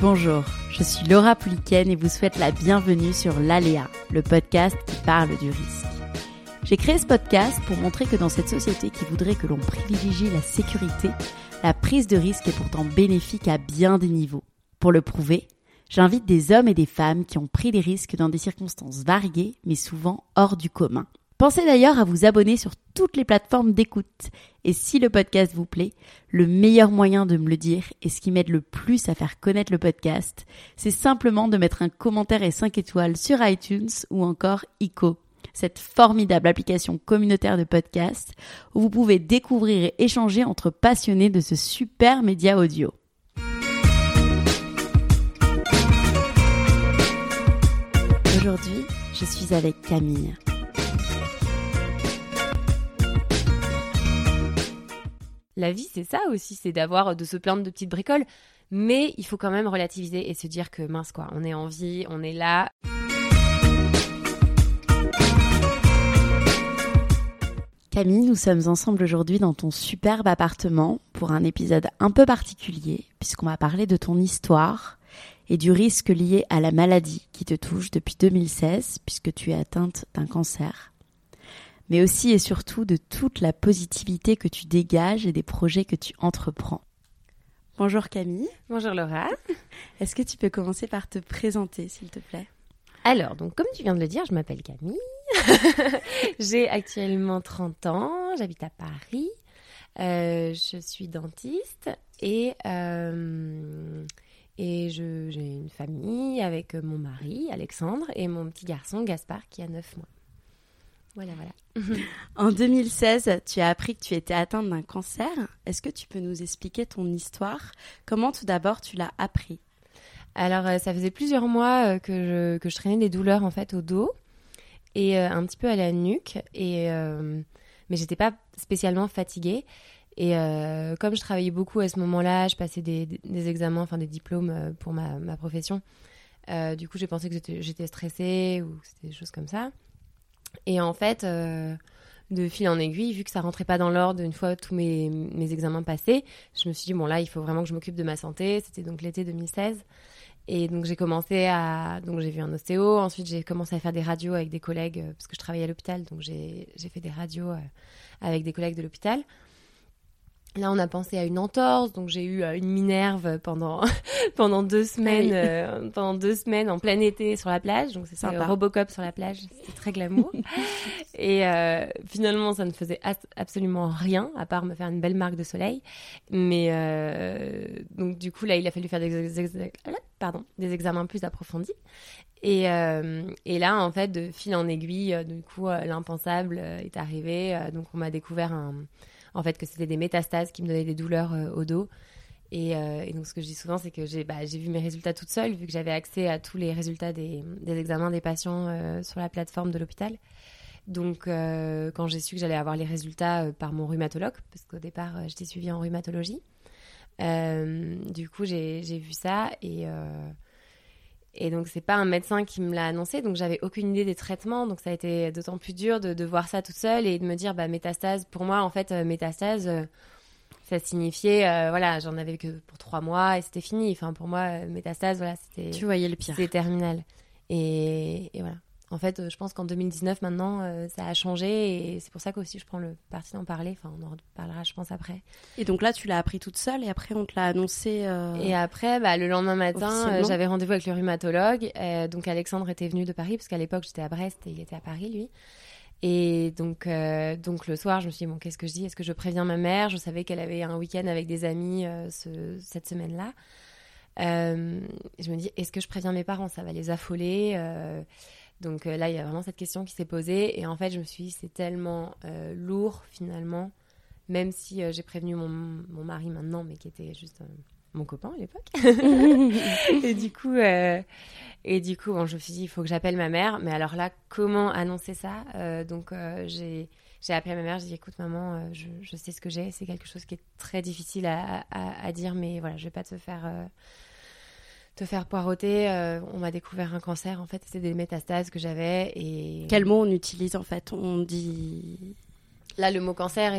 Bonjour, je suis Laura Pouliken et vous souhaite la bienvenue sur l'ALEA, le podcast qui parle du risque. J'ai créé ce podcast pour montrer que dans cette société qui voudrait que l'on privilégie la sécurité, la prise de risque est pourtant bénéfique à bien des niveaux. Pour le prouver, j'invite des hommes et des femmes qui ont pris des risques dans des circonstances variées, mais souvent hors du commun. Pensez d'ailleurs à vous abonner sur toutes les plateformes d'écoute. Et si le podcast vous plaît, le meilleur moyen de me le dire et ce qui m'aide le plus à faire connaître le podcast, c'est simplement de mettre un commentaire et 5 étoiles sur iTunes ou encore ICO, cette formidable application communautaire de podcast où vous pouvez découvrir et échanger entre passionnés de ce super média audio. Aujourd'hui, je suis avec Camille. La vie, c'est ça aussi, c'est d'avoir, de se plaindre de petites bricoles. Mais il faut quand même relativiser et se dire que mince quoi, on est en vie, on est là. Camille, nous sommes ensemble aujourd'hui dans ton superbe appartement pour un épisode un peu particulier puisqu'on va parler de ton histoire et du risque lié à la maladie qui te touche depuis 2016 puisque tu es atteinte d'un cancer, mais aussi et surtout de toute la positivité que tu dégages et des projets que tu entreprends. Bonjour Camille. Bonjour Laura. Est-ce que tu peux commencer par te présenter, s'il te plaît? Alors, donc, comme tu viens de le dire, je m'appelle Camille, j'ai actuellement 30 ans, j'habite à Paris, je suis dentiste et j'ai une famille avec mon mari, Alexandre, et mon petit garçon, Gaspard, qui a 9 mois. Voilà. En 2016, tu as appris que tu étais atteinte d'un cancer. Est-ce que tu peux nous expliquer ton histoire? Comment tout d'abord tu l'as appris? Alors, ça faisait plusieurs mois que je traînais des douleurs en fait au dos et un petit peu à la nuque. Mais j'étais pas spécialement fatiguée. Et comme je travaillais beaucoup à ce moment-là, je passais des examens, enfin des diplômes pour ma profession. Du coup, j'ai pensé que j'étais stressée ou que c'était des choses comme ça. Et en fait, de fil en aiguille, vu que ça rentrait pas dans l'ordre une fois tous mes examens passés, je me suis dit, bon là, il faut vraiment que je m'occupe de ma santé. C'était donc l'été 2016. Et donc, j'ai vu un ostéo. Ensuite, j'ai commencé à faire des radios avec des collègues, parce que je travaillais à l'hôpital. Donc, j'ai fait des radios avec des collègues de l'hôpital. Là, on a pensé à une entorse, donc j'ai eu une minerve pendant 2 semaines, en plein été sur la plage. Donc c'était Robocop sur la plage, c'était très glamour. Et finalement, ça ne faisait absolument rien, à part me faire une belle marque de soleil. Mais donc du coup, là, il a fallu faire des examens plus approfondis. Et là, en fait, de fil en aiguille, du coup, l'impensable est arrivé. Donc on m'a découvert en fait, que c'était des métastases qui me donnaient des douleurs au dos. Et donc, ce que je dis souvent, c'est que j'ai vu mes résultats toute seule, vu que j'avais accès à tous les résultats des examens des patients sur la plateforme de l'hôpital. Donc, quand j'ai su que j'allais avoir les résultats par mon rhumatologue, parce qu'au départ, j'étais suivie en rhumatologie, du coup, j'ai vu ça. Et donc, c'est pas un médecin qui me l'a annoncé, donc j'avais aucune idée des traitements. Donc, ça a été d'autant plus dur de voir ça toute seule et de me dire, métastase, pour moi, en fait, métastase, ça signifiait, j'en avais que pour 3 mois et c'était fini. Enfin, pour moi, métastase, voilà, c'était... Tu voyais le pire. C'était terminal. Et voilà. En fait, je pense qu'en 2019, maintenant, ça a changé et c'est pour ça qu'aussi je prends le parti d'en parler. Enfin, on en reparlera, je pense, après. Et donc là, tu l'as appris toute seule et après, on te l'a annoncé... Et après, le lendemain matin, j'avais rendez-vous avec le rhumatologue. Donc, Alexandre était venu de Paris parce qu'à l'époque, j'étais à Brest et il était à Paris, lui. Et donc le soir, je me suis dit, bon, qu'est-ce que je dis? Est-ce que je préviens ma mère? Je savais qu'elle avait un week-end avec des amis cette semaine-là. Je me dis, est-ce que je préviens mes parents? Ça va les affoler Donc là, il y a vraiment cette question qui s'est posée. Et en fait, je me suis dit, c'est tellement lourd finalement, même si j'ai prévenu mon mari maintenant, mais qui était juste mon copain à l'époque. Et du coup, bon, je me suis dit, il faut que j'appelle ma mère. Mais alors là, comment annoncer ça ? Donc j'ai appelé ma mère, j'ai dit, écoute maman, je sais ce que j'ai. C'est quelque chose qui est très difficile à dire, mais voilà, je vais pas te faire poireauter, on m'a découvert un cancer, en fait, c'est des métastases que j'avais. Et... Quel mot on utilise, en fait ? On dit... Là, le mot cancer,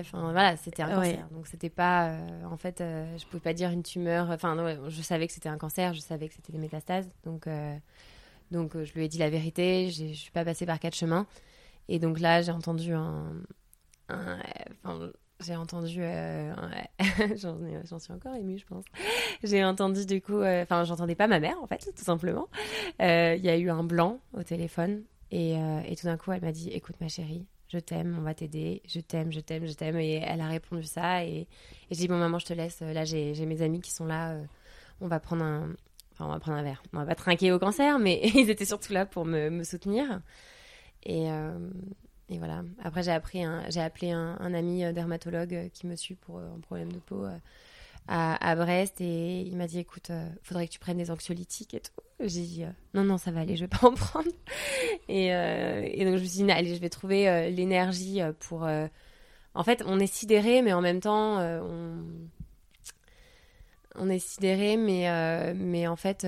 enfin, voilà, c'était un cancer. Donc, c'était pas... je pouvais pas dire une tumeur. Enfin, non, je savais que c'était un cancer, je savais que c'était des métastases. Donc, je lui ai dit la vérité, je suis pas passée par quatre chemins. Et donc là, j'ai entendu j'en suis encore émue, je pense. J'ai entendu du coup... j'entendais pas ma mère, en fait, tout simplement. Il y a eu un blanc au téléphone. Et tout d'un coup, elle m'a dit, écoute ma chérie, je t'aime, on va t'aider. Je t'aime, je t'aime, je t'aime. Et elle a répondu ça. Et j'ai dit, bon maman, je te laisse. Là, j'ai mes amis qui sont là. On va prendre un verre. On va pas trinquer au cancer, mais ils étaient surtout là pour me soutenir. Et voilà. Après, j'ai appelé un ami dermatologue qui me suit pour un problème de peau à Brest, et il m'a dit, écoute, faudrait que tu prennes des anxiolytiques et tout. J'ai dit, non, ça va aller, je vais pas en prendre. Et donc, je me suis dit, allez, je vais trouver l'énergie pour... En fait, on est sidéré, mais en même temps, on est sidéré, mais en fait...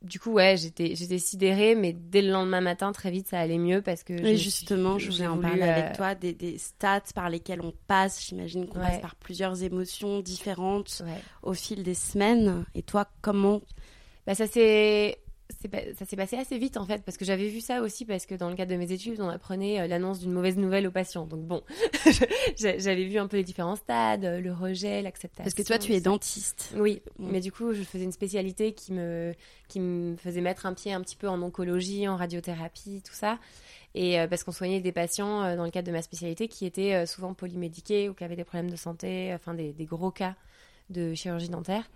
Du coup, ouais, j'étais sidérée, mais dès le lendemain matin, très vite, ça allait mieux parce que... Et justement, je voulais en parler avec toi, des stats par lesquelles on passe. J'imagine qu'on passe par plusieurs émotions différentes au fil des semaines. Et toi, comment... Bah, ça s'est passé assez vite, en fait, parce que j'avais vu ça aussi, parce que dans le cadre de mes études, on apprenait l'annonce d'une mauvaise nouvelle aux patients. Donc bon, j'avais vu un peu les différents stades, le rejet, l'acceptation. Parce que toi, tu es dentiste. Oui, mais du coup, je faisais une spécialité qui me faisait mettre un pied un petit peu en oncologie, en radiothérapie, tout ça. Et parce qu'on soignait des patients, dans le cadre de ma spécialité, qui étaient souvent polymédiqués ou qui avaient des problèmes de santé, enfin des gros cas de chirurgie dentaire.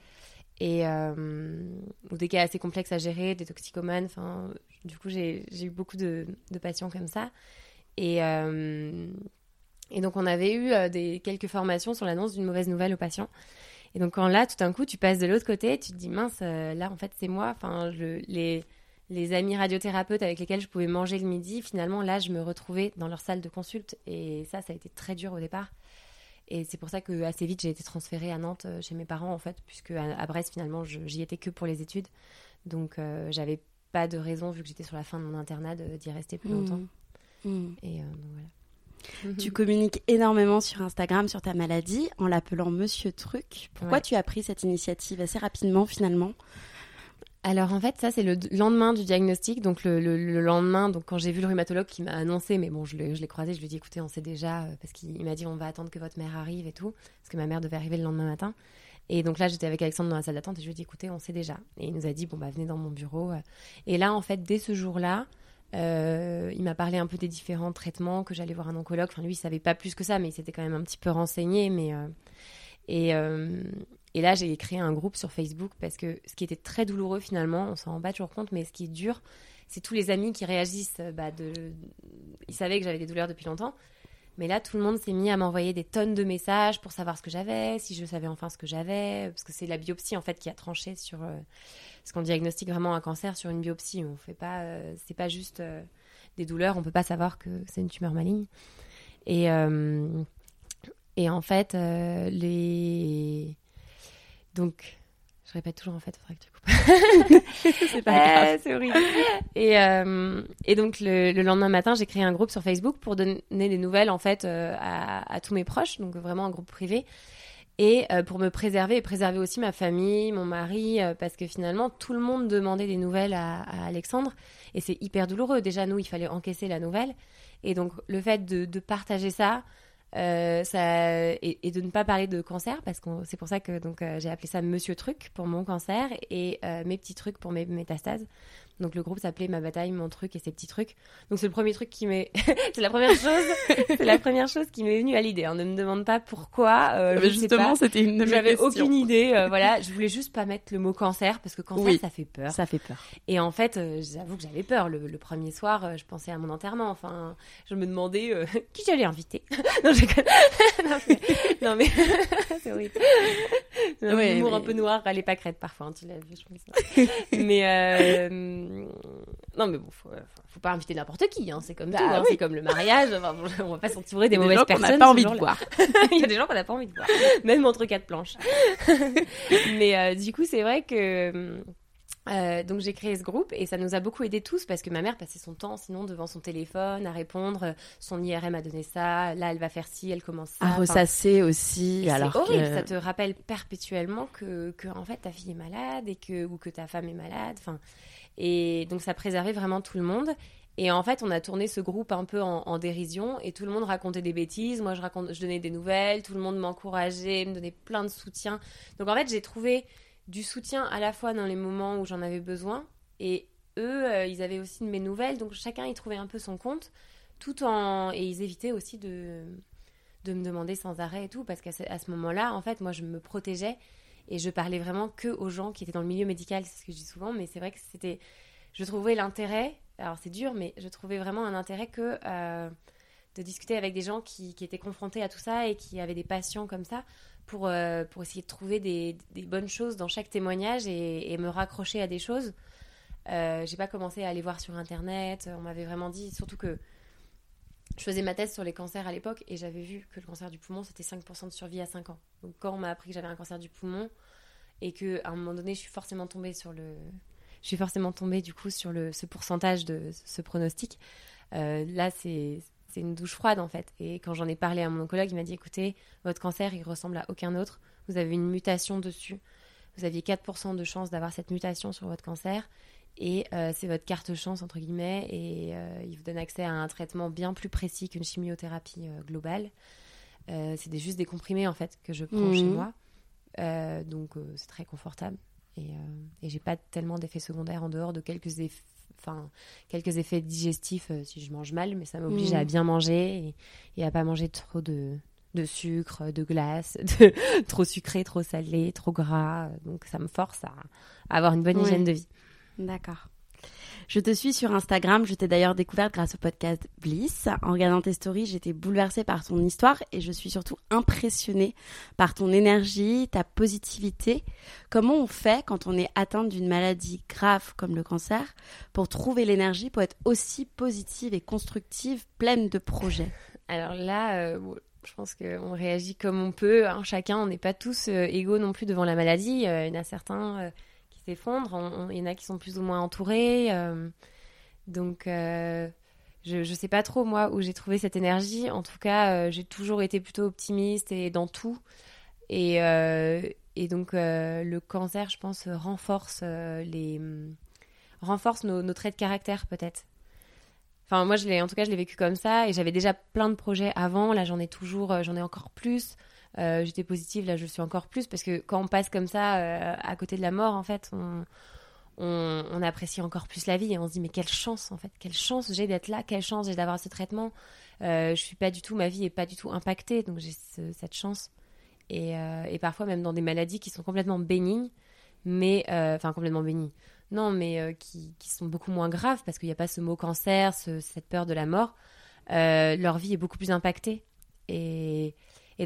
Et ou des cas assez complexes à gérer, des toxicomanes. Enfin, du coup, j'ai eu beaucoup de patients comme ça. Et donc, on avait eu quelques formations sur l'annonce d'une mauvaise nouvelle aux patients. Et donc, quand là, tout d'un coup, tu passes de l'autre côté, tu te dis, mince, là, en fait, c'est moi. Enfin, les amis radiothérapeutes avec lesquels je pouvais manger le midi, finalement, là, je me retrouvais dans leur salle de consulte. Et ça a été très dur au départ. Et c'est pour ça que assez vite j'ai été transférée à Nantes chez mes parents, en fait, puisque à Brest finalement j'y étais que pour les études, donc j'avais pas de raison, vu que j'étais sur la fin de mon internat, d'y rester plus longtemps. Et donc voilà. Tu communiques énormément sur Instagram sur ta maladie en l'appelant Monsieur Truc. Pourquoi tu as pris cette initiative assez rapidement finalement ? Alors en fait, ça c'est le lendemain du diagnostic, donc le lendemain, donc quand j'ai vu le rhumatologue qui m'a annoncé, mais bon, je l'ai croisé, je lui ai dit, écoutez, on sait déjà, parce qu'il m'a dit, on va attendre que votre mère arrive et tout, parce que ma mère devait arriver le lendemain matin. Et donc là, j'étais avec Alexandre dans la salle d'attente et je lui ai dit, écoutez, on sait déjà. Et il nous a dit, bon bah venez dans mon bureau. Et là, en fait, dès ce jour-là, il m'a parlé un peu des différents traitements, que j'allais voir un oncologue. Enfin lui, il savait pas plus que ça, mais il s'était quand même un petit peu renseigné, mais... Et là, j'ai créé un groupe sur Facebook parce que ce qui était très douloureux finalement, on s'en rend pas toujours compte, mais ce qui est dur, c'est tous les amis qui réagissent. Ils savaient que j'avais des douleurs depuis longtemps, mais là, tout le monde s'est mis à m'envoyer des tonnes de messages pour savoir ce que j'avais, si je savais enfin ce que j'avais, parce que c'est la biopsie en fait qui a tranché sur ce qu'on diagnostique vraiment un cancer sur une biopsie. On fait pas, c'est pas juste des douleurs, on peut pas savoir que c'est une tumeur maligne. Et en fait, donc, je répète toujours, en fait, faudrait que tu coupes. C'est pas grave, c'est horrible. Et donc, le lendemain matin, j'ai créé un groupe sur Facebook pour donner des nouvelles, en fait, à tous mes proches, donc vraiment un groupe privé, et pour me préserver, et préserver aussi ma famille, mon mari, parce que finalement, tout le monde demandait des nouvelles à Alexandre, et c'est hyper douloureux. Déjà, nous, il fallait encaisser la nouvelle, et donc, le fait de partager ça... et de ne pas parler de cancer, parce que c'est pour ça que donc, j'ai appelé ça Monsieur Truc pour mon cancer et mes petits trucs pour mes métastases. Donc le groupe s'appelait Ma Bataille, Mon Truc et Ses Petits Trucs. Donc c'est le premier truc qui m'est... c'est la première chose qui m'est venue à l'idée. On ne me demande pas pourquoi. Mais justement, c'était une de mes questions. J'avais aucune idée. Voilà, je voulais juste pas mettre le mot cancer parce que cancer, oui, ça fait peur. Ça fait peur. Et en fait, j'avoue que j'avais peur. Le premier soir, je pensais à mon enterrement. Enfin, je me demandais qui j'allais inviter. Non, je... non mais c'est horrible. Un humour un peu noir, elle est pas crête parfois. Hein, tu l'as vu, je pense. Mais non, mais bon, faut pas inviter n'importe qui. Hein, c'est comme tout. Hein, oui. C'est comme le mariage. Enfin, on va pas s'entourer des mauvaises personnes. On n'a pas envie de voir. Il y a des gens qu'on n'a pas envie de voir, même entre quatre planches. Mais du coup, c'est vrai que. Donc j'ai créé ce groupe et ça nous a beaucoup aidés tous parce que ma mère passait son temps sinon devant son téléphone à répondre, son IRM a donné ça, là elle va faire ci, elle commence ça, à ressasser aussi. Alors c'est horrible, ça te rappelle perpétuellement que en fait ta fille est malade et que ou que ta femme est malade. Enfin, et donc ça préservait vraiment tout le monde. Et en fait, on a tourné ce groupe un peu en dérision et tout le monde racontait des bêtises. Moi, je donnais des nouvelles, tout le monde m'encourageait, me donnait plein de soutien. Donc en fait, j'ai trouvé du soutien à la fois dans les moments où j'en avais besoin et eux, ils avaient aussi de mes nouvelles. Donc chacun, y trouvait un peu son compte et ils évitaient aussi de me demander sans arrêt et tout parce qu'à ce moment-là, en fait, moi, je me protégeais et je parlais vraiment que aux gens qui étaient dans le milieu médical. C'est ce que je dis souvent, mais c'est vrai que je trouvais l'intérêt... Alors c'est dur, mais je trouvais vraiment un intérêt que de discuter avec des gens qui étaient confrontés à tout ça et qui avaient des patients comme ça pour essayer de trouver des bonnes choses dans chaque témoignage et me raccrocher à des choses. J'ai pas commencé à aller voir sur Internet. On m'avait vraiment dit, surtout que je faisais ma thèse sur les cancers à l'époque et j'avais vu que le cancer du poumon, c'était 5% de survie à 5 ans. Donc quand on m'a appris que j'avais un cancer du poumon et qu'à un moment donné, je suis forcément tombée du coup sur ce pourcentage de ce pronostic. Là, c'est une douche froide en fait. Et quand j'en ai parlé à mon oncologue, il m'a dit « Écoutez, votre cancer, il ressemble à aucun autre. Vous avez une mutation dessus. Vous aviez 4% de chance d'avoir cette mutation sur votre cancer. Et c'est votre carte chance, entre guillemets. Et il vous donne accès à un traitement bien plus précis qu'une chimiothérapie globale. C'est juste des comprimés en fait que je prends chez moi. Donc, c'est très confortable. » Et j'ai pas tellement d'effets secondaires en dehors de quelques effets digestifs si je mange mal, mais ça m'oblige à bien manger et à pas manger trop de sucre, de glace, trop sucré, trop salé, trop gras. Donc ça me force à avoir une bonne hygiène de vie. D'accord. Je te suis sur Instagram, je t'ai d'ailleurs découverte grâce au podcast Bliss. En regardant tes stories, j'étais bouleversée par ton histoire et je suis surtout impressionnée par ton énergie, ta positivité. Comment on fait quand on est atteinte d'une maladie grave comme le cancer pour trouver l'énergie, pour être aussi positive et constructive, pleine de projets ? Alors là... Je pense qu'on réagit comme on peut, hein, chacun, on n'est pas tous égaux non plus devant la maladie. Il y en a certains qui s'effondrent, il y en a qui sont plus ou moins entourés. Donc, je sais pas trop, moi, où j'ai trouvé cette énergie. En tout cas, j'ai toujours été plutôt optimiste et dans tout. Et donc, le cancer, je pense, renforce nos traits de caractère, peut-être. Enfin, moi, je l'ai vécu comme ça et j'avais déjà plein de projets avant. Là, j'en ai encore plus. J'étais positive, là, je le suis encore plus parce que quand on passe comme ça à côté de la mort, en fait, on apprécie encore plus la vie et on se dit mais quelle chance, en fait, quelle chance j'ai d'être là, quelle chance j'ai d'avoir ce traitement. Ma vie est pas du tout impactée, donc j'ai cette chance. Et parfois même dans des maladies qui sont complètement bénignes, mais complètement bénignes. Non, mais qui sont beaucoup moins graves parce qu'il n'y a pas ce mot cancer, cette peur de la mort. Leur vie est beaucoup plus impactée. Et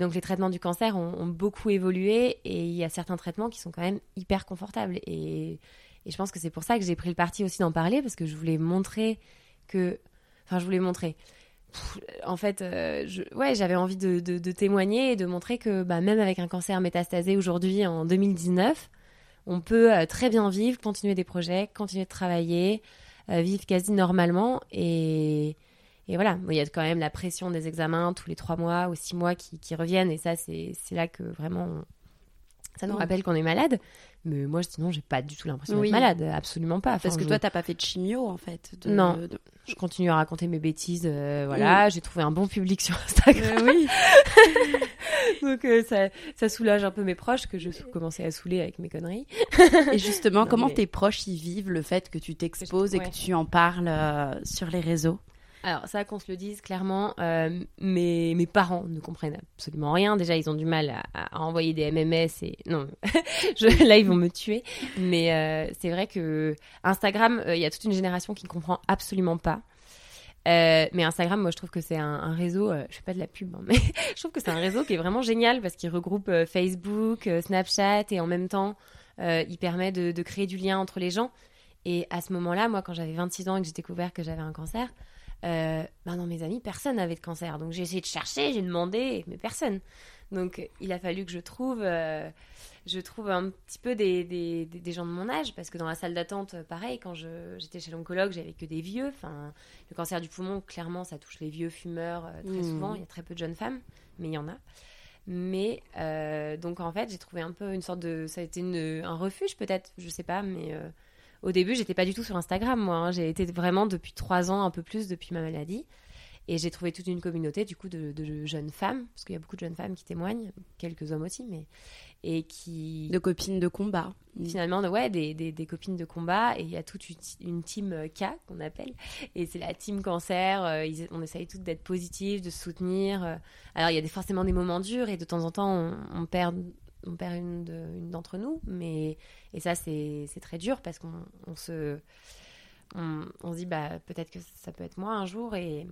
donc, les traitements du cancer ont beaucoup évolué et il y a certains traitements qui sont quand même hyper confortables. Et je pense que c'est pour ça que j'ai pris le parti aussi d'en parler parce que je voulais montrer que... Enfin, je voulais montrer... En fait, j'avais envie de témoigner et de montrer que même avec un cancer métastasé aujourd'hui, en 2019... On peut très bien vivre, continuer des projets, continuer de travailler, vivre quasi normalement. Et voilà, il y a quand même la pression des examens tous les 3 mois ou 6 mois qui reviennent. Et ça, c'est là que vraiment, ça nous rappelle qu'on est malade. Mais moi, sinon, j'ai pas du tout l'impression d'être malade, absolument pas. Parce que toi, t'as pas fait de chimio, en fait. Non, Je continue à raconter mes bêtises, voilà, oui. J'ai trouvé un bon public sur Instagram. Oui. Donc ça soulage un peu mes proches que je commençais à saouler avec mes conneries. Et justement, tes proches y vivent le fait que tu t'exposes et que tu en parles sur les réseaux? Alors ça, qu'on se le dise clairement, mes parents ne comprennent absolument rien. Déjà, ils ont du mal à envoyer des MMS et non, là ils vont me tuer. Mais c'est vrai que Instagram, il y a toute une génération qui ne comprend absolument pas. Mais Instagram, moi je trouve que c'est un réseau, je fais pas de la pub, hein, mais je trouve que c'est un réseau qui est vraiment génial parce qu'il regroupe Facebook, Snapchat et en même temps, il permet de créer du lien entre les gens. Et à ce moment-là, moi quand j'avais 26 ans et que j'ai découvert que j'avais un cancer, dans mes amis, personne n'avait de cancer. Donc j'ai essayé de chercher, j'ai demandé, mais personne. Donc il a fallu que je trouve un petit peu des gens de mon âge, parce que dans la salle d'attente, pareil, quand j'étais chez l'oncologue, j'avais que des vieux. Enfin, le cancer du poumon, clairement, ça touche les vieux fumeurs très souvent. Il y a très peu de jeunes femmes, mais il y en a. Mais donc en fait, j'ai trouvé un peu une sorte de, ça a été un refuge peut-être, je sais pas, mais. Au début, j'étais pas du tout sur Instagram, moi. Hein. J'ai été vraiment depuis 3 ans, un peu plus, depuis ma maladie. Et j'ai trouvé toute une communauté, du coup, de jeunes femmes, parce qu'il y a beaucoup de jeunes femmes qui témoignent, quelques hommes aussi, mais... Et qui... De copines de combat. Finalement, des copines de combat. Et il y a toute une team K, qu'on appelle. Et c'est la team cancer. On essaye toutes d'être positives, de se soutenir. Alors, il y a forcément des moments durs, et de temps en temps, on perd... On perd une d'entre nous, mais et ça c'est très dur parce qu'on se dit bah peut-être que ça peut être moi un jour et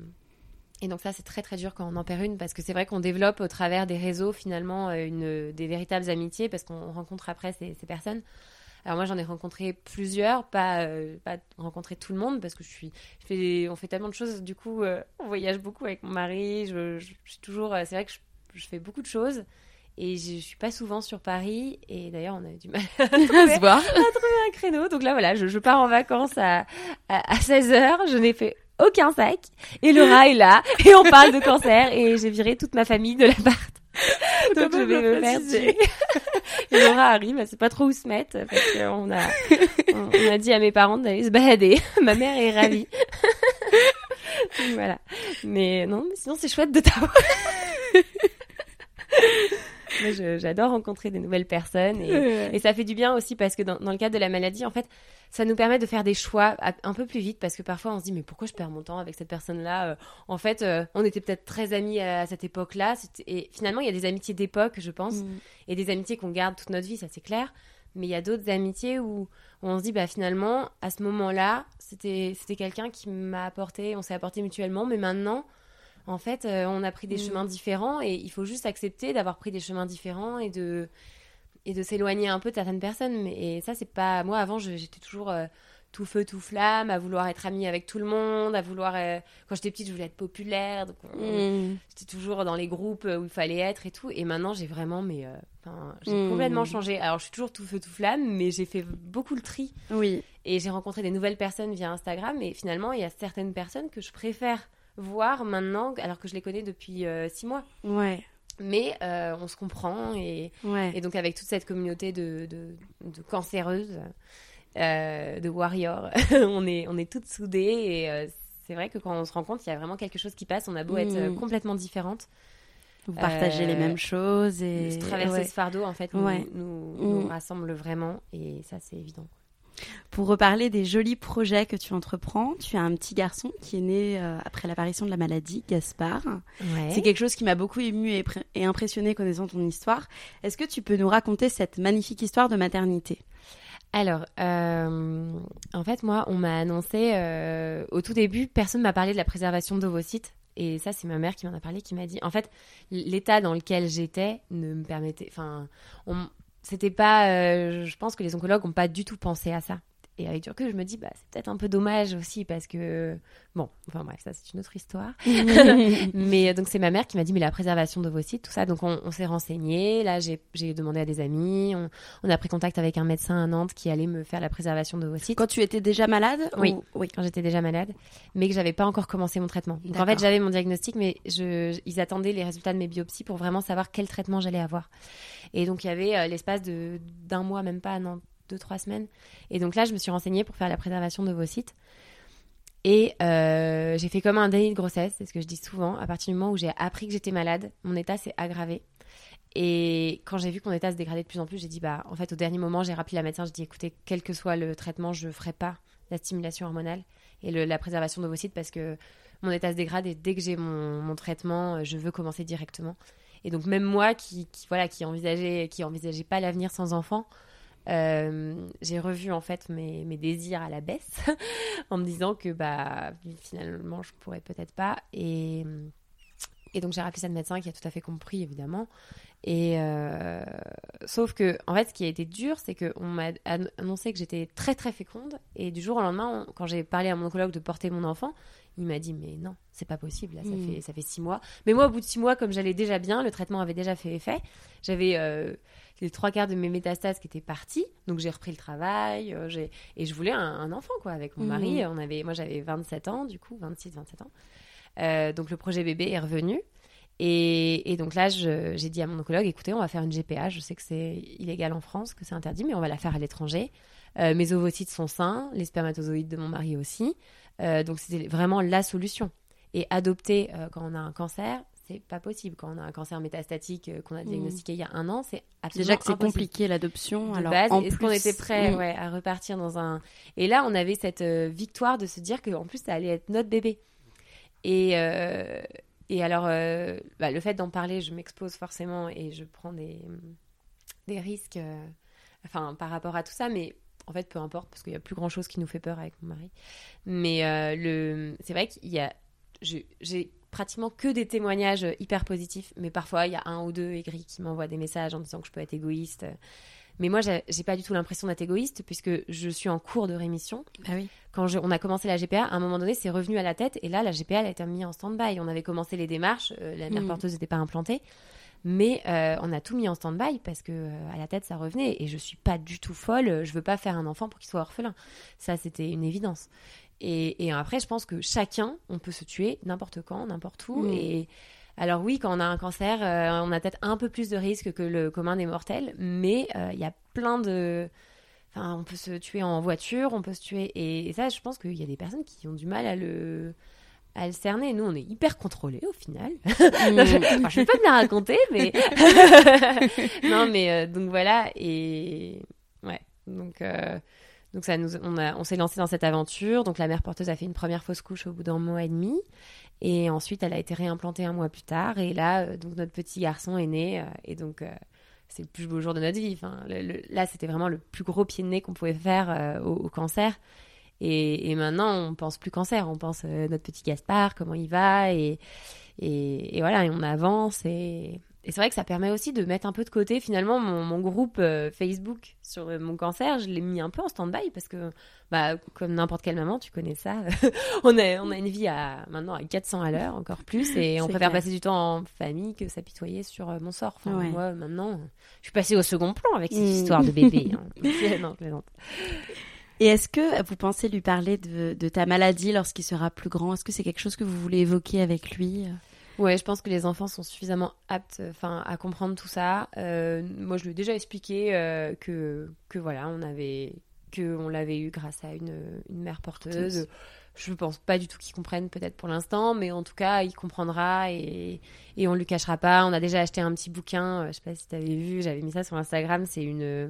donc ça c'est très très dur quand on en perd une, parce que c'est vrai qu'on développe au travers des réseaux finalement des véritables amitiés, parce qu'on rencontre après ces personnes. Alors moi j'en ai rencontré plusieurs, pas rencontré tout le monde parce que on fait tellement de choses, du coup on voyage beaucoup avec mon mari, je suis toujours, c'est vrai que je fais beaucoup de choses. Et je suis pas souvent sur Paris, et d'ailleurs on avait du mal à trouver un créneau. Donc là voilà, je pars en vacances à 16h, je n'ai fait aucun sac, et Laura est là, et on parle de cancer, et j'ai viré toute ma famille de l'appart. Donc je vais me faire tuer. Et Laura arrive, elle sait pas trop où se mettre, parce qu'on a dit à mes parents d'aller se balader. Ma mère est ravie. Donc voilà. Mais non, mais sinon c'est chouette de t'avoir. Moi, j'adore rencontrer des nouvelles personnes et ça fait du bien aussi parce que dans le cadre de la maladie, en fait, ça nous permet de faire des choix un peu plus vite, parce que parfois on se dit mais pourquoi je perds mon temps avec cette personne-là ? En fait, on était peut-être très amis à cette époque-là, et finalement il y a des amitiés d'époque, je pense, et des amitiés qu'on garde toute notre vie, ça c'est clair. Mais il y a d'autres amitiés où on se dit bah finalement à ce moment-là, c'était quelqu'un qui m'a apporté, on s'est apporté mutuellement, mais maintenant. En fait, on a pris des chemins différents et il faut juste accepter d'avoir pris des chemins différents et de s'éloigner un peu de certaines personnes. Mais, et ça, c'est pas... Moi, avant, j'étais toujours tout feu, tout flamme, à vouloir être amie avec tout le monde, à vouloir... Quand j'étais petite, je voulais être populaire. Donc, j'étais toujours dans les groupes où il fallait être et tout. Et maintenant, j'ai vraiment... Mais, j'ai complètement changé. Alors, je suis toujours tout feu, tout flamme, mais j'ai fait beaucoup le tri. Oui. Et j'ai rencontré des nouvelles personnes via Instagram. Et finalement, il y a certaines personnes que je préfère... voir maintenant, alors que je les connais depuis 6 mois. Ouais. Mais on se comprend et donc avec toute cette communauté de cancéreuses, de warriors, on est toutes soudées et c'est vrai que quand on se rend compte, il y a vraiment quelque chose qui passe. On a beau être complètement différentes. Vous partagez les mêmes choses et... Traverser ce fardeau, en fait, nous rassemble vraiment et ça, c'est évident. Pour reparler des jolis projets que tu entreprends, tu as un petit garçon qui est né après l'apparition de la maladie, Gaspard. Ouais. C'est quelque chose qui m'a beaucoup émue et impressionnée connaissant ton histoire. Est-ce que tu peux nous raconter cette magnifique histoire de maternité ? Alors, en fait, moi, on m'a annoncé au tout début, personne ne m'a parlé de la préservation d'ovocytes. Et ça, c'est ma mère qui m'en a parlé, qui m'a dit... En fait, l'état dans lequel j'étais ne me permettait... Enfin, c'était pas... je pense que les oncologues n'ont pas du tout pensé à ça. Et avec du recul, je me dis, c'est peut-être un peu dommage aussi parce que... Bon, enfin bref, ça c'est une autre histoire. Mais donc c'est ma mère qui m'a dit, mais la préservation d'ovocytes, tout ça. Donc on s'est renseigné. Là, j'ai demandé à des amis. On a pris contact avec un médecin à Nantes qui allait me faire la préservation d'ovocytes. Quand tu étais déjà malade ? Oui, oui, quand j'étais déjà malade, mais que j'avais pas encore commencé mon traitement. Donc en fait, j'avais mon diagnostic, mais ils attendaient les résultats de mes biopsies pour vraiment savoir quel traitement j'allais avoir. Et donc il y avait l'espace d'un mois, même pas à Nantes. 2-3 semaines. Et donc là, je me suis renseignée pour faire la préservation d'ovocytes. Et j'ai fait comme un déni de grossesse, c'est ce que je dis souvent. À partir du moment où j'ai appris que j'étais malade, mon état s'est aggravé. Et quand j'ai vu que mon état se dégradait de plus en plus, j'ai dit, bah, en fait, au dernier moment, j'ai rappelé la médecin, j'ai dit, écoutez, quel que soit le traitement, je ne ferai pas la stimulation hormonale et la préservation d'ovocytes parce que mon état se dégrade et dès que j'ai mon traitement, je veux commencer directement. Et donc, même moi qui envisageais pas l'avenir sans enfant, j'ai revu en fait mes désirs à la baisse en me disant que bah, finalement, je pourrais peut-être pas. Et donc, j'ai rappelé ça de médecin qui a tout à fait compris, évidemment. Et sauf que, en fait, ce qui a été dur, c'est qu'on m'a annoncé que j'étais très, très féconde. Et du jour au lendemain, quand j'ai parlé à mon oncologue de porter mon enfant, il m'a dit, mais non, c'est pas possible, là, ça fait 6 mois. Mais moi, au bout de 6 mois, comme j'allais déjà bien, le traitement avait déjà fait effet. J'avais les 3/4 de mes métastases qui étaient parties. Donc, j'ai repris le travail. Et je voulais un enfant, quoi, avec mon mari. Moi, j'avais 27 ans, du coup, 27 ans. Donc le projet bébé est revenu et donc là j'ai dit à mon oncologue, écoutez, on va faire une GPA, je sais que c'est illégal en France, que c'est interdit, mais on va la faire à l'étranger, mes ovocytes sont sains, les spermatozoïdes de mon mari aussi, donc c'était vraiment la solution. Et adopter quand on a un cancer, c'est pas possible. Quand on a un cancer métastatique qu'on a diagnostiqué il y a 1 an, c'est absolument déjà que c'est impossible. Compliqué l'adoption de alors base, en est-ce plus qu'on était prêt à repartir dans un, et là on avait cette victoire de se dire qu'en plus ça allait être notre bébé. Et alors, bah, le fait d'en parler, je m'expose forcément et je prends des risques par rapport à tout ça. Mais en fait, peu importe, parce qu'il n'y a plus grand-chose qui nous fait peur avec mon mari. Mais c'est vrai qu'il y a... J'ai pratiquement que des témoignages hyper positifs. Mais parfois, il y a 1 ou 2 aigris qui m'envoient des messages en disant que je peux être égoïste. Mais moi, j'ai pas du tout l'impression d'être égoïste puisque je suis en cours de rémission. Bah oui. Quand on a commencé la GPA, à un moment donné, c'est revenu à la tête. Et là, la GPA, elle a été mise en stand-by. On avait commencé les démarches. La mère porteuse n'était pas implantée. Mais on a tout mis en stand-by parce qu'à la tête, ça revenait. Et je suis pas du tout folle. Je veux pas faire un enfant pour qu'il soit orphelin. Ça, c'était une évidence. Et après, je pense que chacun, on peut se tuer n'importe quand, n'importe où. Et... Alors oui, quand on a un cancer, on a peut-être un peu plus de risques que le commun des mortels, mais il y a plein de... Enfin, on peut se tuer en voiture, on peut se tuer... Et ça, je pense qu'il y a des personnes qui ont du mal à le cerner. Nous, on est hyper contrôlés, au final. Enfin, je ne vais pas me la raconter, mais... non, mais donc voilà, et... Ouais, donc... Donc ça nous, on s'est lancé dans cette aventure. Donc la mère porteuse a fait une première fausse couche au bout d'1 mois et demi. Et ensuite, elle a été réimplantée 1 mois plus tard. Et là, donc notre petit garçon est né. Et donc, c'est le plus beau jour de notre vie. Enfin, là, c'était vraiment le plus gros pied de nez qu'on pouvait faire au cancer. Et maintenant, on pense plus cancer. On pense notre petit Gaspard, comment il va. Et voilà, et on avance. Et c'est vrai que ça permet aussi de mettre un peu de côté, finalement, mon groupe Facebook sur mon cancer. Je l'ai mis un peu en stand-by parce que, bah, comme n'importe quelle maman, tu connais ça, on a une vie maintenant à 400 à l'heure, encore plus. Et on préfère passer du temps en famille que s'apitoyer sur mon sort. Enfin, moi, maintenant, je suis passée au second plan avec cette histoire de bébé. Hein. Non, plaisante. Et est-ce que vous pensez lui parler de ta maladie lorsqu'il sera plus grand ? Est-ce que c'est quelque chose que vous voulez évoquer avec lui ? Ouais, je pense que les enfants sont suffisamment aptes, à comprendre tout ça. Moi, je lui ai déjà expliqué que voilà, on l'avait eu grâce à une mère porteuse. Je pense pas du tout qu'ils comprennent peut-être pour l'instant, mais en tout cas, il comprendra et on lui cachera pas. On a déjà acheté un petit bouquin, je sais pas si t'avais vu, j'avais mis ça sur Instagram, c'est une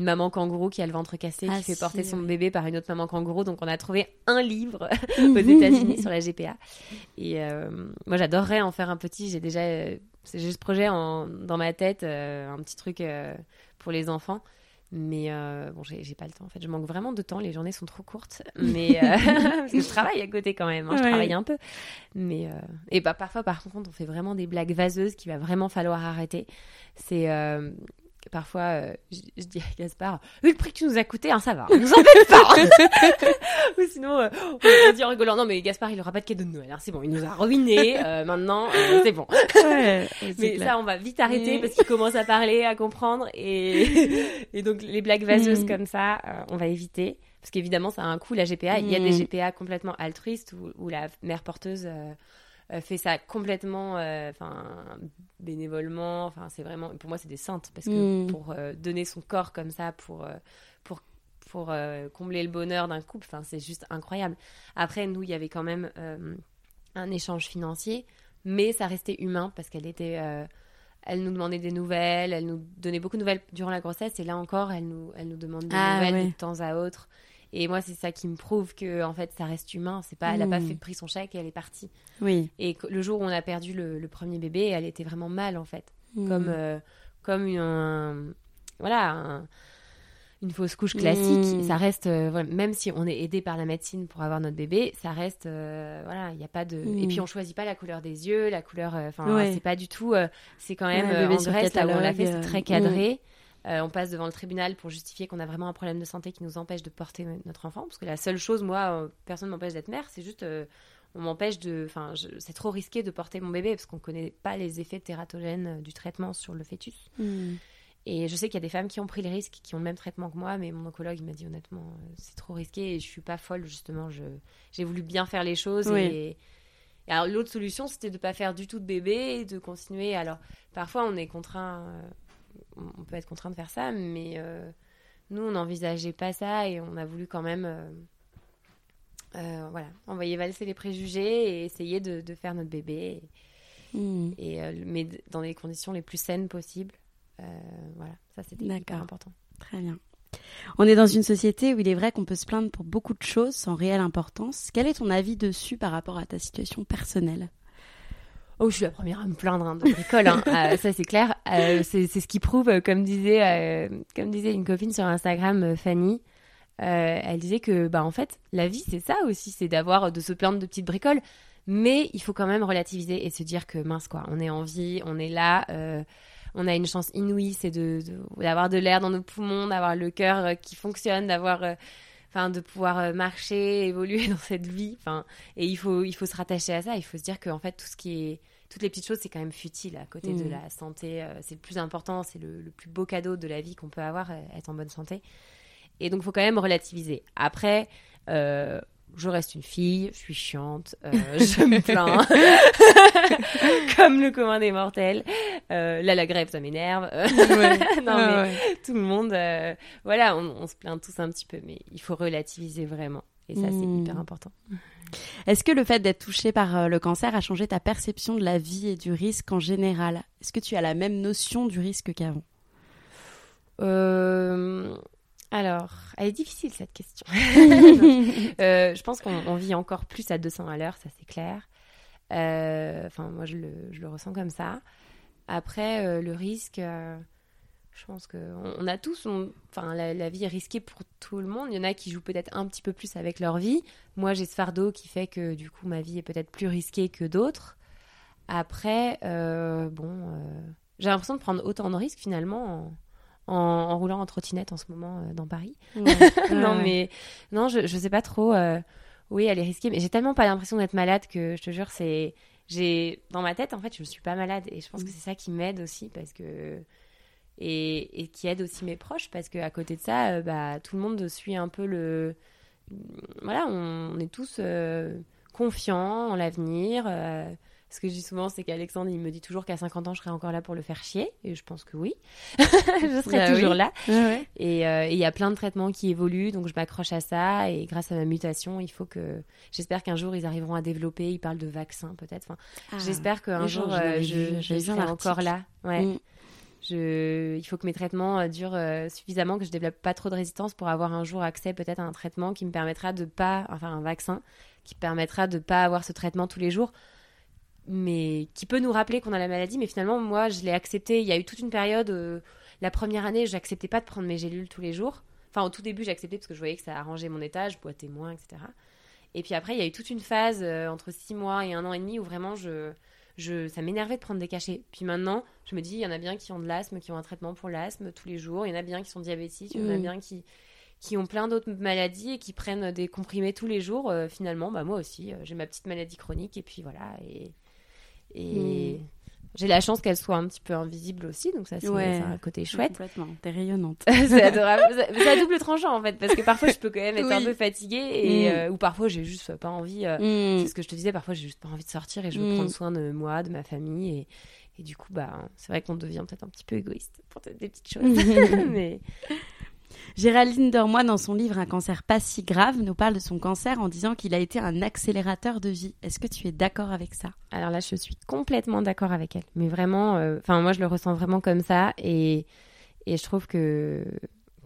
maman kangourou qui a le ventre cassé, qui fait porter son bébé par une autre maman kangourou. Donc on a trouvé un livre aux États-Unis sur la GPA. Et moi j'adorerais en faire un petit, j'ai ce projet dans ma tête, un petit truc pour les enfants. Mais bon, j'ai pas le temps en fait. Je manque vraiment de temps, les journées sont trop courtes. Mais parce que je travaille à côté quand même, hein. Je travaille un peu. Mais et bah parfois par contre, on fait vraiment des blagues vaseuses qu'il va vraiment falloir arrêter. C'est parfois je dis à Gaspard, vu le prix que tu nous as coûté, hein, ça va, on nous embête pas. Ou sinon on dit en rigolant, non mais Gaspard il aura pas de cadeau de Noël, hein, c'est bon, il nous a ruiné, maintenant c'est bon. Mais clair. Ça on va vite arrêter parce qu'il commence à parler, à comprendre et donc les blagues vaseuses comme ça on va éviter parce qu'évidemment ça a un coût la GPA. Il y a des GPA complètement altruistes où la mère porteuse fait ça complètement bénévolement, c'est vraiment, pour moi c'est des saintes parce que pour donner son corps comme ça pour pour combler le bonheur d'un couple. Enfin, c'est juste incroyable. Après, nous, il y avait quand même un échange financier, mais ça restait humain parce qu'elle était... Elle nous demandait des nouvelles, elle nous donnait beaucoup de nouvelles durant la grossesse. Et là encore, elle nous demande des nouvelles de temps à autre. Et moi, c'est ça qui me prouve que, en fait, ça reste humain. C'est pas, elle n'a pas pris son chèque et elle est partie. Oui. Et le jour où on a perdu le premier bébé, elle était vraiment mal, en fait. Comme une fausse couche classique. Ça reste, même si on est aidé par la médecine pour avoir notre bébé, ça reste, il n'y a pas de... Et puis, on ne choisit pas la couleur des yeux, la couleur... c'est pas du tout... c'est quand même, en Grèce, là où on l'a fait, c'est très cadré. On passe devant le tribunal pour justifier qu'on a vraiment un problème de santé qui nous empêche de porter notre enfant. Parce que la seule chose, moi, personne ne m'empêche d'être mère, c'est juste... on m'empêche de... c'est trop risqué de porter mon bébé parce qu'on ne connaît pas les effets tératogènes du traitement sur le fœtus. Et je sais qu'il y a des femmes qui ont pris le risque, qui ont le même traitement que moi, mais mon oncologue, il m'a dit honnêtement, c'est trop risqué et je ne suis pas folle, justement. J'ai voulu bien faire les choses. Oui. Et alors, l'autre solution, c'était de ne pas faire du tout de bébé et de continuer. Alors, parfois, on est contraint... on peut être contraint de faire ça, mais nous, on n'envisageait pas ça et on a voulu quand même... envoyer valser les préjugés et essayer de faire notre bébé mais dans les conditions les plus saines possibles, ça c'était hyper important. Très bien. On est dans une société où il est vrai qu'on peut se plaindre pour beaucoup de choses sans réelle importance. Quel est ton avis dessus par rapport à ta situation personnelle? Oh, je suis la première à me plaindre de l'école, ça c'est clair. C'est ce qui prouve, comme disait une copine sur Instagram, Fanny. Elle disait que en fait la vie c'est ça aussi, c'est de se plaindre de petites bricoles, mais il faut quand même relativiser et se dire que mince quoi, on est en vie, on est là, on a une chance inouïe, c'est d'avoir de l'air dans nos poumons, d'avoir le cœur qui fonctionne, de pouvoir marcher, évoluer dans cette vie, et il faut se rattacher à ça. Il faut se dire que en fait toutes les petites choses c'est quand même futile à côté de la santé, c'est le plus important, c'est le plus beau cadeau de la vie qu'on peut avoir, être en bonne santé. Et donc, il faut quand même relativiser. Après, je reste une fille, je suis chiante, je me plains, comme le commun des mortels. La grève, ça m'énerve. Tout le monde... on se plaint tous un petit peu, mais il faut relativiser vraiment. Et ça, c'est hyper important. Est-ce que le fait d'être touchée par le cancer a changé ta perception de la vie et du risque en général? Est-ce que tu as la même notion du risque qu'avant? Alors, elle est difficile cette question. Je pense qu'on vit encore plus à 200 à l'heure, ça c'est clair. Moi je le ressens comme ça. Après, le risque, je pense qu'on a tous... la vie est risquée pour tout le monde. Il y en a qui jouent peut-être un petit peu plus avec leur vie. Moi j'ai ce fardeau qui fait que du coup ma vie est peut-être plus risquée que d'autres. Après, j'ai l'impression de prendre autant de risques finalement... En roulant en trottinette en ce moment dans Paris. Ouais. Je sais pas trop. Oui, elle est risquée, mais j'ai tellement pas l'impression d'être malade que je te jure, dans ma tête en fait, je suis pas malade et je pense que c'est ça qui m'aide aussi parce que et qui aide aussi mes proches parce que à côté de ça, tout le monde suit un peu on est tous confiants en l'avenir. Ce que je dis souvent, c'est qu'Alexandre, il me dit toujours qu'à 50 ans, je serai encore là pour le faire chier. Et je pense que oui, je serai toujours là. Ouais. Et il y a plein de traitements qui évoluent, donc je m'accroche à ça. Et grâce à ma mutation, j'espère qu'un jour, ils arriveront à développer. Ils parlent de vaccins, peut-être. J'espère qu'un jour, je serai encore là. Ouais. Il faut que mes traitements durent suffisamment, que je ne développe pas trop de résistance pour avoir un jour accès peut-être à un traitement qui me permettra de pas... Enfin, un vaccin qui permettra de ne pas avoir ce traitement tous les jours, mais qui peut nous rappeler qu'on a la maladie. Mais finalement, moi, je l'ai accepté. Il y a eu toute une période, la première année, je n'acceptais pas de prendre mes gélules tous les jours. Au tout début, j'acceptais parce que je voyais que ça arrangeait mon état, je boitais moins, etc. Et puis après, il y a eu toute une phase entre 6 mois et 1 an et demi où vraiment, ça m'énervait de prendre des cachets. Puis maintenant, je me dis, il y en a bien qui ont de l'asthme, qui ont un traitement pour l'asthme tous les jours. Il y en a bien qui sont diabétiques, il y en a bien qui ont plein d'autres maladies et qui prennent des comprimés tous les jours. Finalement, moi aussi, j'ai ma petite maladie chronique et puis voilà... Et j'ai la chance qu'elle soit un petit peu invisible aussi, donc ça, c'est un côté chouette. Complètement, t'es rayonnante. C'est adorable. C'est à double tranchant, en fait, parce que parfois, je peux quand même être un peu fatiguée, et, ou parfois, j'ai juste pas envie. C'est ce que je te disais, parfois, j'ai juste pas envie de sortir, et je veux prendre soin de moi, de ma famille, et du coup, c'est vrai qu'on devient peut-être un petit peu égoïste pour des petites choses. Mais... Géraldine Dormoy, dans son livre « Un cancer pas si grave », nous parle de son cancer en disant qu'il a été un accélérateur de vie. Est-ce que tu es d'accord avec ça ? Alors là, je suis complètement d'accord avec elle. Mais vraiment, moi, je le ressens vraiment comme ça. Et je trouve que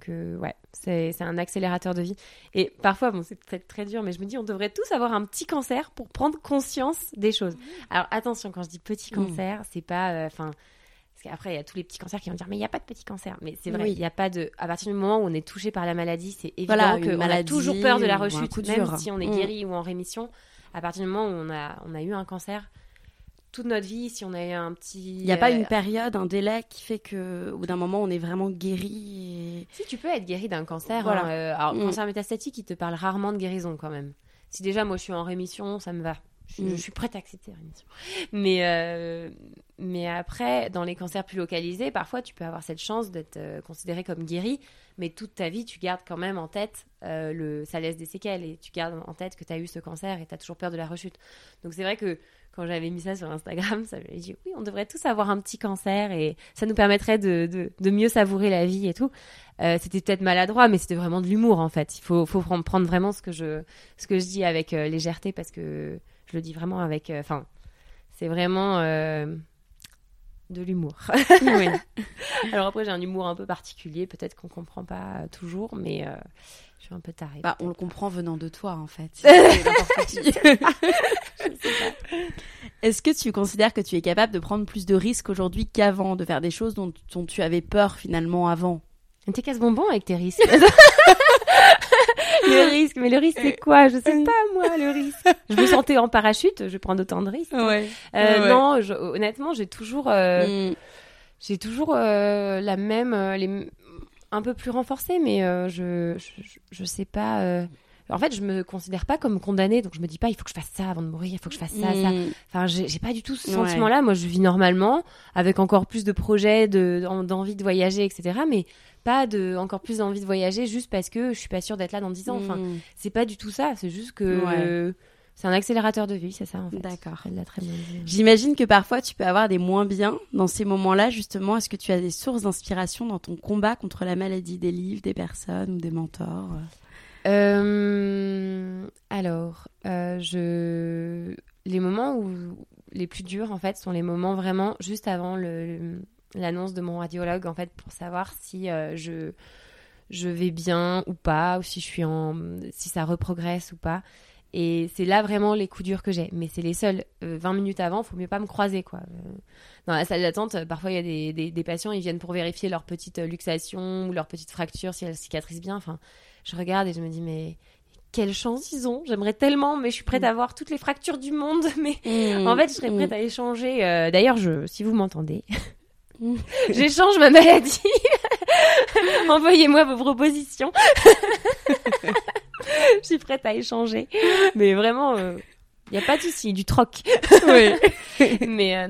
ouais, c'est un accélérateur de vie. Et parfois, bon, c'est peut-être très dur, mais je me dis, on devrait tous avoir un petit cancer pour prendre conscience des choses. Alors attention, quand je dis petit cancer, c'est pas... Parce qu'après, il y a tous les petits cancers qui vont dire « mais il n'y a pas de petit cancer ». Mais c'est vrai, il n'y a pas de... À partir du moment où on est touché par la maladie, c'est évident qu'on a toujours peur de la rechute, même si on est guéri ou en rémission. À partir du moment où on a eu un cancer, toute notre vie, si on a eu un petit... Il n'y a pas une période, un délai qui fait qu'au bout d'un moment, on est vraiment guéri. Et... Si, tu peux être guéri d'un cancer. Voilà. Cancer métastatique, il te parle rarement de guérison quand même. Si déjà, moi, je suis en rémission, ça me va. Je suis prête à accepter la rémission. Mais après, dans les cancers plus localisés, parfois, tu peux avoir cette chance d'être considéré comme guéri, mais toute ta vie, tu gardes quand même en tête, ça laisse des séquelles, et tu gardes en tête que tu as eu ce cancer et tu as toujours peur de la rechute. Donc, c'est vrai que quand j'avais mis ça sur Instagram, ça m'avait dit « oui, on devrait tous avoir un petit cancer et ça nous permettrait de mieux savourer la vie et tout ». C'était peut-être maladroit, mais c'était vraiment de l'humour, en fait. Il faut prendre vraiment ce que je dis avec légèreté, parce que... Je le dis vraiment avec... c'est vraiment de l'humour. Oui. Alors après, j'ai un humour un peu particulier. Peut-être qu'on ne comprend pas toujours, mais je suis un peu tarée. Bah, on le comprend venant de toi, en fait. C'est n'importe qui. Je sais pas. Est-ce que tu considères que tu es capable de prendre plus de risques aujourd'hui qu'avant, de faire des choses dont tu avais peur, finalement, avant ? T'es casse-bonbon avec tes risques. Le risque, c'est quoi ? Je sais pas, moi, le risque. Je me sentais en parachute, je prends d'autant de risques. Ouais. Non, honnêtement, j'ai toujours la même, un peu plus renforcée, mais je sais pas. En fait, je me considère pas comme condamnée, donc je me dis pas, il faut que je fasse ça avant de mourir, il faut que je fasse ça. Enfin, j'ai pas du tout ce sentiment-là. Moi, je vis normalement, avec encore plus de projets, d'envie de voyager, etc. Mais pas encore plus d'envie de voyager juste parce que je suis pas sûre d'être là dans 10 ans. Enfin, c'est pas du tout ça. C'est juste que c'est un accélérateur de vie, c'est ça, en fait. D'accord. Elle l'a très bien dit. J'imagine que parfois, tu peux avoir des moins bien dans ces moments-là, justement. Est-ce que tu as des sources d'inspiration dans ton combat contre la maladie, des livres, des personnes ou des mentors ? Les moments où les plus durs, en fait, sont les moments vraiment juste avant l'annonce de mon radiologue, en fait, pour savoir si je vais bien ou pas, ou si ça reprogresse ou pas. Et c'est là vraiment les coups durs que j'ai, mais c'est les seuls. 20 minutes avant, faut mieux pas me croiser, quoi. Dans la salle d'attente, parfois il y a des patients, ils viennent pour vérifier leur petite luxation ou leur petite fracture, si elle cicatrise bien. Enfin, je regarde et je me dis, mais quelle chance ils ont, j'aimerais tellement, mais je suis prête à avoir toutes les fractures du monde, mais en fait je serais prête à échanger. D'ailleurs, si vous m'entendez, j'échange ma maladie. Envoyez-moi vos propositions. Je suis prête à échanger. Mais vraiment, il n'y a pas de souci, du troc. Les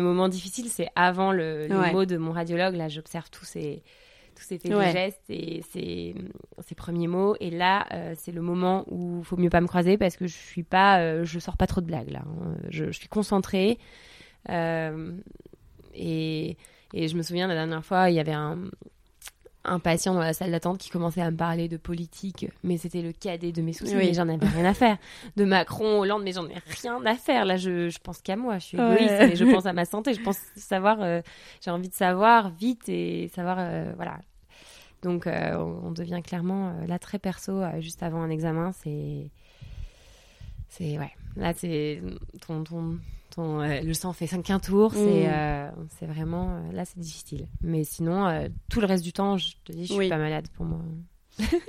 moments difficiles, c'est avant le mot de mon radiologue. Là, j'observe tous ces faits et gestes et ces premiers mots. Et là, c'est le moment où il faut mieux pas me croiser, parce que je sors pas trop de blagues, là. Je suis concentrée. Et je me souviens, la dernière fois, il y avait un patient dans la salle d'attente qui commençait à me parler de politique, mais c'était le cadet de mes soucis, mais j'en avais rien à faire. De Macron, Hollande, mais j'en avais rien à faire. Là, je pense qu'à moi, je suis égoïste, mais je pense à ma santé, je pense savoir, j'ai envie de savoir vite et savoir, voilà. Donc, on devient clairement, là, très perso, juste avant un examen, là, c'est le sang fait 5 tours, c'est vraiment... Là, c'est difficile. Mais sinon, tout le reste du temps, je te dis, je suis pas malade pour moi.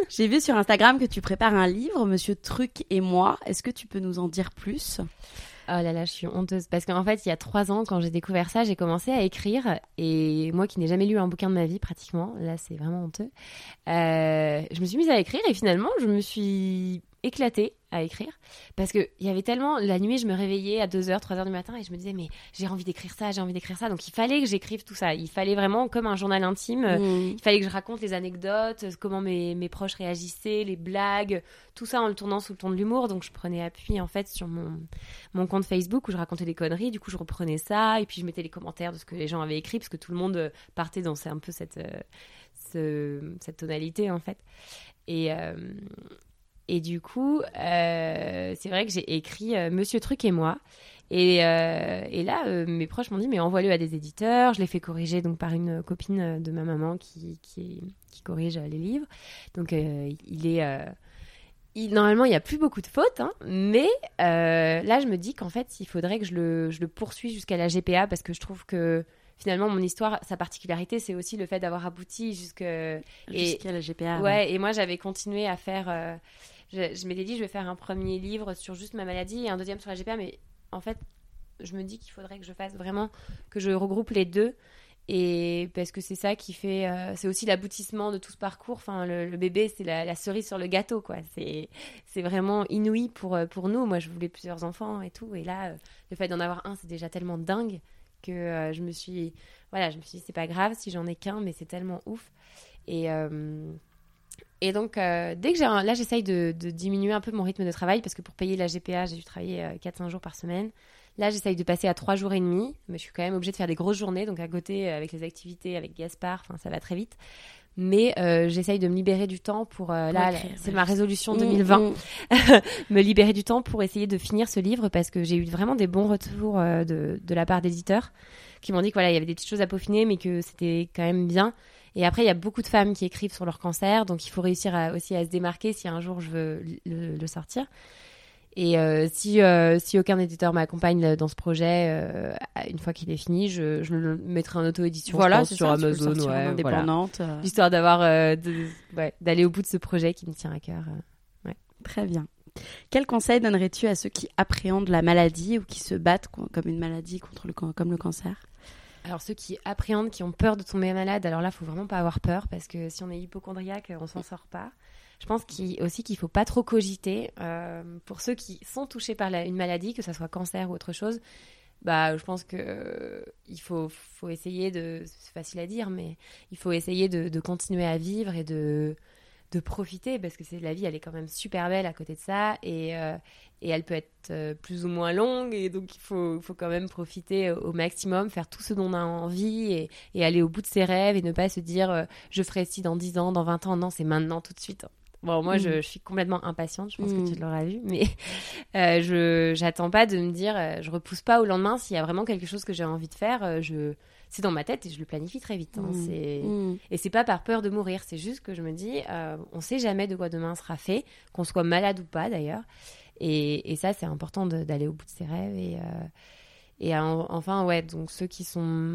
J'ai vu sur Instagram que tu prépares un livre, Monsieur Truc et Moi. Est-ce que tu peux nous en dire plus ? Oh là là, je suis honteuse. Parce qu'en fait, il y a 3 ans, quand j'ai découvert ça, j'ai commencé à écrire. Et moi, qui n'ai jamais lu un bouquin de ma vie, pratiquement, là, c'est vraiment honteux. Je me suis mise à écrire et finalement, je me suis éclatée. à écrire, parce que il y avait tellement, la nuit je me réveillais à 2h, 3h du matin et je me disais mais j'ai envie d'écrire ça, donc il fallait que j'écrive tout ça, il fallait vraiment comme un journal intime, il fallait que je raconte les anecdotes, comment mes proches réagissaient, les blagues, tout ça en le tournant sous le ton de l'humour, donc je prenais appui en fait sur mon compte Facebook où je racontais des conneries, du coup je reprenais ça et puis je mettais les commentaires de ce que les gens avaient écrit parce que tout le monde partait dans un peu cette tonalité en fait et du coup, c'est vrai que j'ai écrit Monsieur Truc et Moi. Et là, mes proches m'ont dit, mais envoie-le à des éditeurs. Je l'ai fait corriger donc, par une copine de ma maman qui corrige les livres. Donc, normalement, il n'y a plus beaucoup de fautes. Hein, mais là, je me dis qu'en fait, il faudrait que je le poursuive jusqu'à la GPA parce que je trouve que finalement, mon histoire, sa particularité, c'est aussi le fait d'avoir abouti jusqu'à la GPA. Ouais, ouais. Et moi, j'avais continué à faire... Je m'étais dit, je vais faire un premier livre sur juste ma maladie et un deuxième sur la GPA. Mais en fait, je me dis qu'il faudrait que je fasse vraiment, que je regroupe les deux. Et parce que c'est ça qui fait... c'est aussi l'aboutissement de tout ce parcours. Enfin, le bébé, c'est la cerise sur le gâteau, quoi. C'est vraiment inouï pour nous. Moi, je voulais plusieurs enfants et tout. Et là, le fait d'en avoir un, c'est déjà tellement dingue que je me suis dit, c'est pas grave si j'en ai qu'un, mais c'est tellement ouf. Et donc, dès que là, j'essaye de diminuer un peu mon rythme de travail parce que pour payer la GPA, j'ai dû travailler 4-5 jours par semaine. Là, j'essaye de passer à 3 jours et demi, mais je suis quand même obligée de faire des grosses journées. Donc, à côté, avec les activités, avec Gaspard, ça va très vite. Mais j'essaye de me libérer du temps c'est ma résolution 2020, me libérer du temps pour essayer de finir ce livre parce que j'ai eu vraiment des bons retours de la part d'éditeurs qui m'ont dit qu'il y avait des petites choses à peaufiner mais que c'était quand même bien. Et après, il y a beaucoup de femmes qui écrivent sur leur cancer, donc il faut réussir aussi à se démarquer si un jour je veux le sortir. Et si aucun éditeur m'accompagne dans ce projet, une fois qu'il est fini, je le mettrai en auto-édition, sur Amazon, indépendante. Voilà. Histoire d'avoir d'aller au bout de ce projet qui me tient à cœur. Ouais. Très bien. Quel conseil donnerais-tu à ceux qui appréhendent la maladie ou qui se battent comme une maladie comme le cancer ? Alors ceux qui appréhendent, qui ont peur de tomber malade, alors là, faut vraiment pas avoir peur parce que si on est hypochondriaque, on s'en sort pas. Je pense aussi qu'il ne faut pas trop cogiter. Pour ceux qui sont touchés par une maladie, que ce soit cancer ou autre chose, je pense qu'il faut essayer de... C'est facile à dire, mais il faut essayer de continuer à vivre et de profiter parce que la vie, elle est quand même super belle à côté de ça et elle peut être plus ou moins longue et donc il faut quand même profiter au maximum, faire tout ce dont on a envie et aller au bout de ses rêves et ne pas se dire je ferai ci dans 10 ans, dans 20 ans. Non, c'est maintenant, tout de suite. Bon, moi, je suis complètement impatiente, je pense que tu l'auras vu, mais j'attends pas de me dire, je repousse pas au lendemain s'il y a vraiment quelque chose que j'ai envie de faire, c'est dans ma tête et je le planifie très vite. Hein, Et c'est pas par peur de mourir, c'est juste que je me dis, on sait jamais de quoi demain sera fait, qu'on soit malade ou pas d'ailleurs, et ça, c'est important d'aller au bout de ses rêves donc ceux qui sont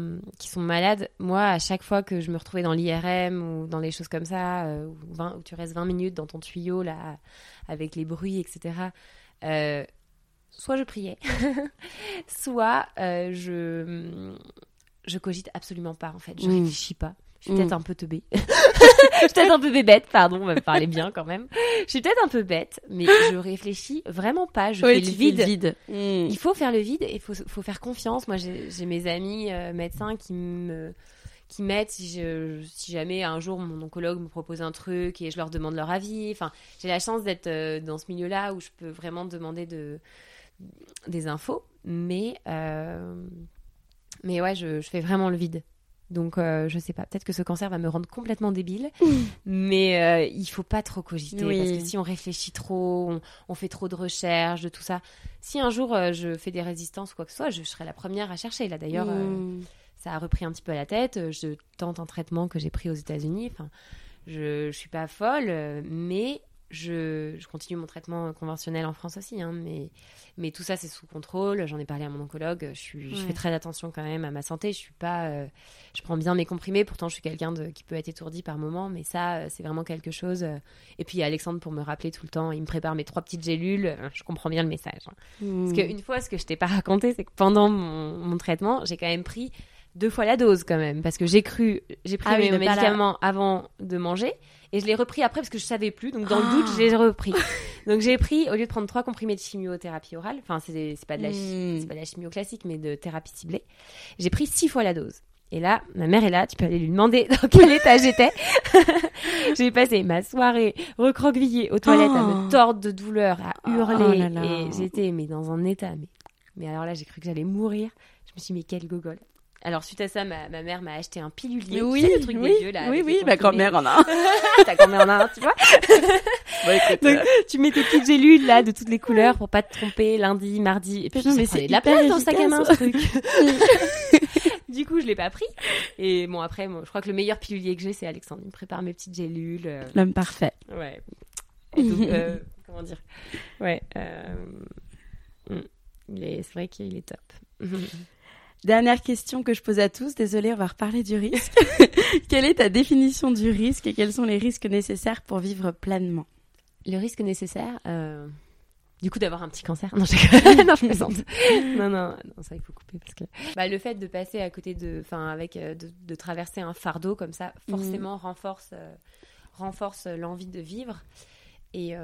malades, moi, à chaque fois que je me retrouvais dans l'IRM ou dans les choses comme ça, où tu restes 20 minutes dans ton tuyau, là, avec les bruits, etc., soit je priais, soit je cogite absolument pas, en fait. Je réfléchis pas. Je suis peut-être un peu teubée. Je suis peut-être un peu bébête, pardon, on va me parler bien quand même. Je suis peut-être un peu bête, mais je réfléchis vraiment pas. Je fais le vide. Il faut faire le vide et il faut faire confiance. Moi, j'ai mes amis médecins qui m'aident si jamais un jour mon oncologue me propose un truc et je leur demande leur avis. Enfin, j'ai la chance d'être dans ce milieu-là où je peux vraiment demander des infos. Mais ouais, je fais vraiment le vide. Donc, je sais pas, peut-être que ce cancer va me rendre complètement débile, mais il faut pas trop cogiter, parce que si on réfléchit trop, on fait trop de recherches, de tout ça. Si un jour, je fais des résistances ou quoi que ce soit, je serai la première à chercher. Là, d'ailleurs, ça a repris un petit peu à la tête. Je tente un traitement que j'ai pris aux États-Unis. Enfin, je suis pas folle, mais je continue mon traitement conventionnel en France aussi, hein, mais tout ça, c'est sous contrôle. J'en ai parlé à mon oncologue. Je fais très attention quand même à ma santé. Je suis pas, je prends bien mes comprimés. Pourtant, je suis quelqu'un qui peut être étourdi par moment, mais ça, c'est vraiment quelque chose. Et puis, Alexandre, pour me rappeler tout le temps, il me prépare mes 3 petites gélules. Je comprends bien le message. Hein. Parce qu'une fois, ce que je t'ai pas raconté, c'est que pendant mon traitement, j'ai quand même pris 2 fois la dose quand même, parce que j'ai pris mes médicaments avant de manger et je l'ai repris après parce que je savais plus, donc dans le doute je l'ai repris Donc j'ai pris, au lieu de prendre 3 comprimés de chimiothérapie orale, enfin c'est pas de la c'est pas de la chimio classique, mais de thérapie ciblée, j'ai pris 6 fois la dose. Et là, ma mère est là, tu peux aller lui demander dans quel état j'étais. J'ai passé ma soirée recroquevillée aux toilettes, à me tordre de douleur, à hurler. Et j'étais dans un état. Mais alors là, j'ai cru que j'allais mourir. Je me suis dit, mais quelle gogole. Alors, suite à ça, ma mère m'a acheté un pilulier. Oui, tu sais, le truc des vieux, là. Oui, oui, ma grand-mère en a un. Ta grand-mère en a un, tu vois. Bon, écoute, donc, tu mets tes petites gélules, là, de toutes les couleurs pour pas te tromper lundi, mardi. Et puis, mais c'est de la place dans le sac à main, ce truc. Du coup, je l'ai pas pris. Et bon, après, je crois que le meilleur pilulier que j'ai, c'est Alexandre. Il me prépare mes petites gélules. L'homme parfait. Ouais. Donc, comment dire ? Ouais. C'est vrai qu'il est top. Dernière question que je pose à tous. Désolée, on va reparler du risque. Quelle est ta définition du risque et quels sont les risques nécessaires pour vivre pleinement ? Le risque nécessaire... Du coup, d'avoir un petit cancer. Non, je plaisante. Non, ça, il faut couper parce que... le fait de passer à côté de... Enfin, avec... De traverser un fardeau comme ça, forcément, renforce l'envie de vivre. Et...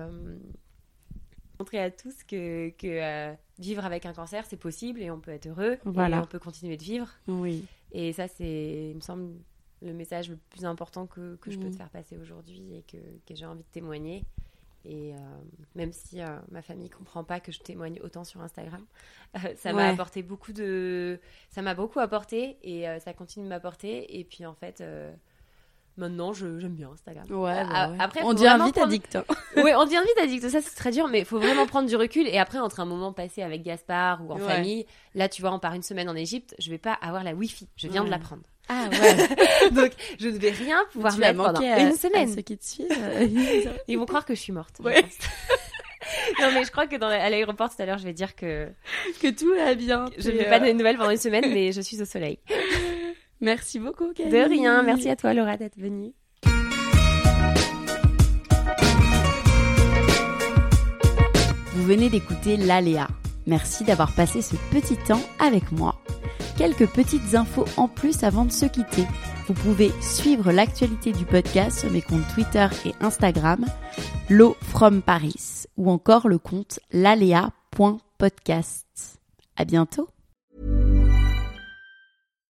montrer à tous que vivre avec un cancer, c'est possible et on peut être heureux. Voilà. Et on peut continuer de vivre. Oui. Et ça, c'est, il me semble, le message le plus important que je peux te faire passer aujourd'hui et que j'ai envie de témoigner. Et même si ma famille comprend pas que je témoigne autant sur Instagram, ça m'a apporté beaucoup ça m'a beaucoup apporté et ça continue de m'apporter. Et puis en fait, maintenant j'aime bien Instagram. Ouais, bah ouais. Après, on devient vite addict. Oui, on devient vite addict. Ça c'est très dur, mais faut vraiment prendre du recul. Et après, entre un moment passé avec Gaspard ou en famille, là tu vois, on part une semaine en Égypte, je vais pas avoir la Wi-Fi. Je viens de l'apprendre. Ah ouais. Donc je ne vais rien pouvoir mettre pendant une semaine. Ceux qui te suivent, ils vont croire que je suis morte. Ouais. Non mais je crois que à l'aéroport tout à l'heure, je vais dire que tout va bien. Je ne vais pas donner de nouvelles pendant une semaine, mais je suis au soleil. Merci beaucoup, Camille. De rien. Merci à toi, Laura, d'être venue. Vous venez d'écouter l'ALEA. Merci d'avoir passé ce petit temps avec moi. Quelques petites infos en plus avant de se quitter. Vous pouvez suivre l'actualité du podcast sur mes comptes Twitter et Instagram, @laufromparis ou encore le compte @lalea.podcast. À bientôt.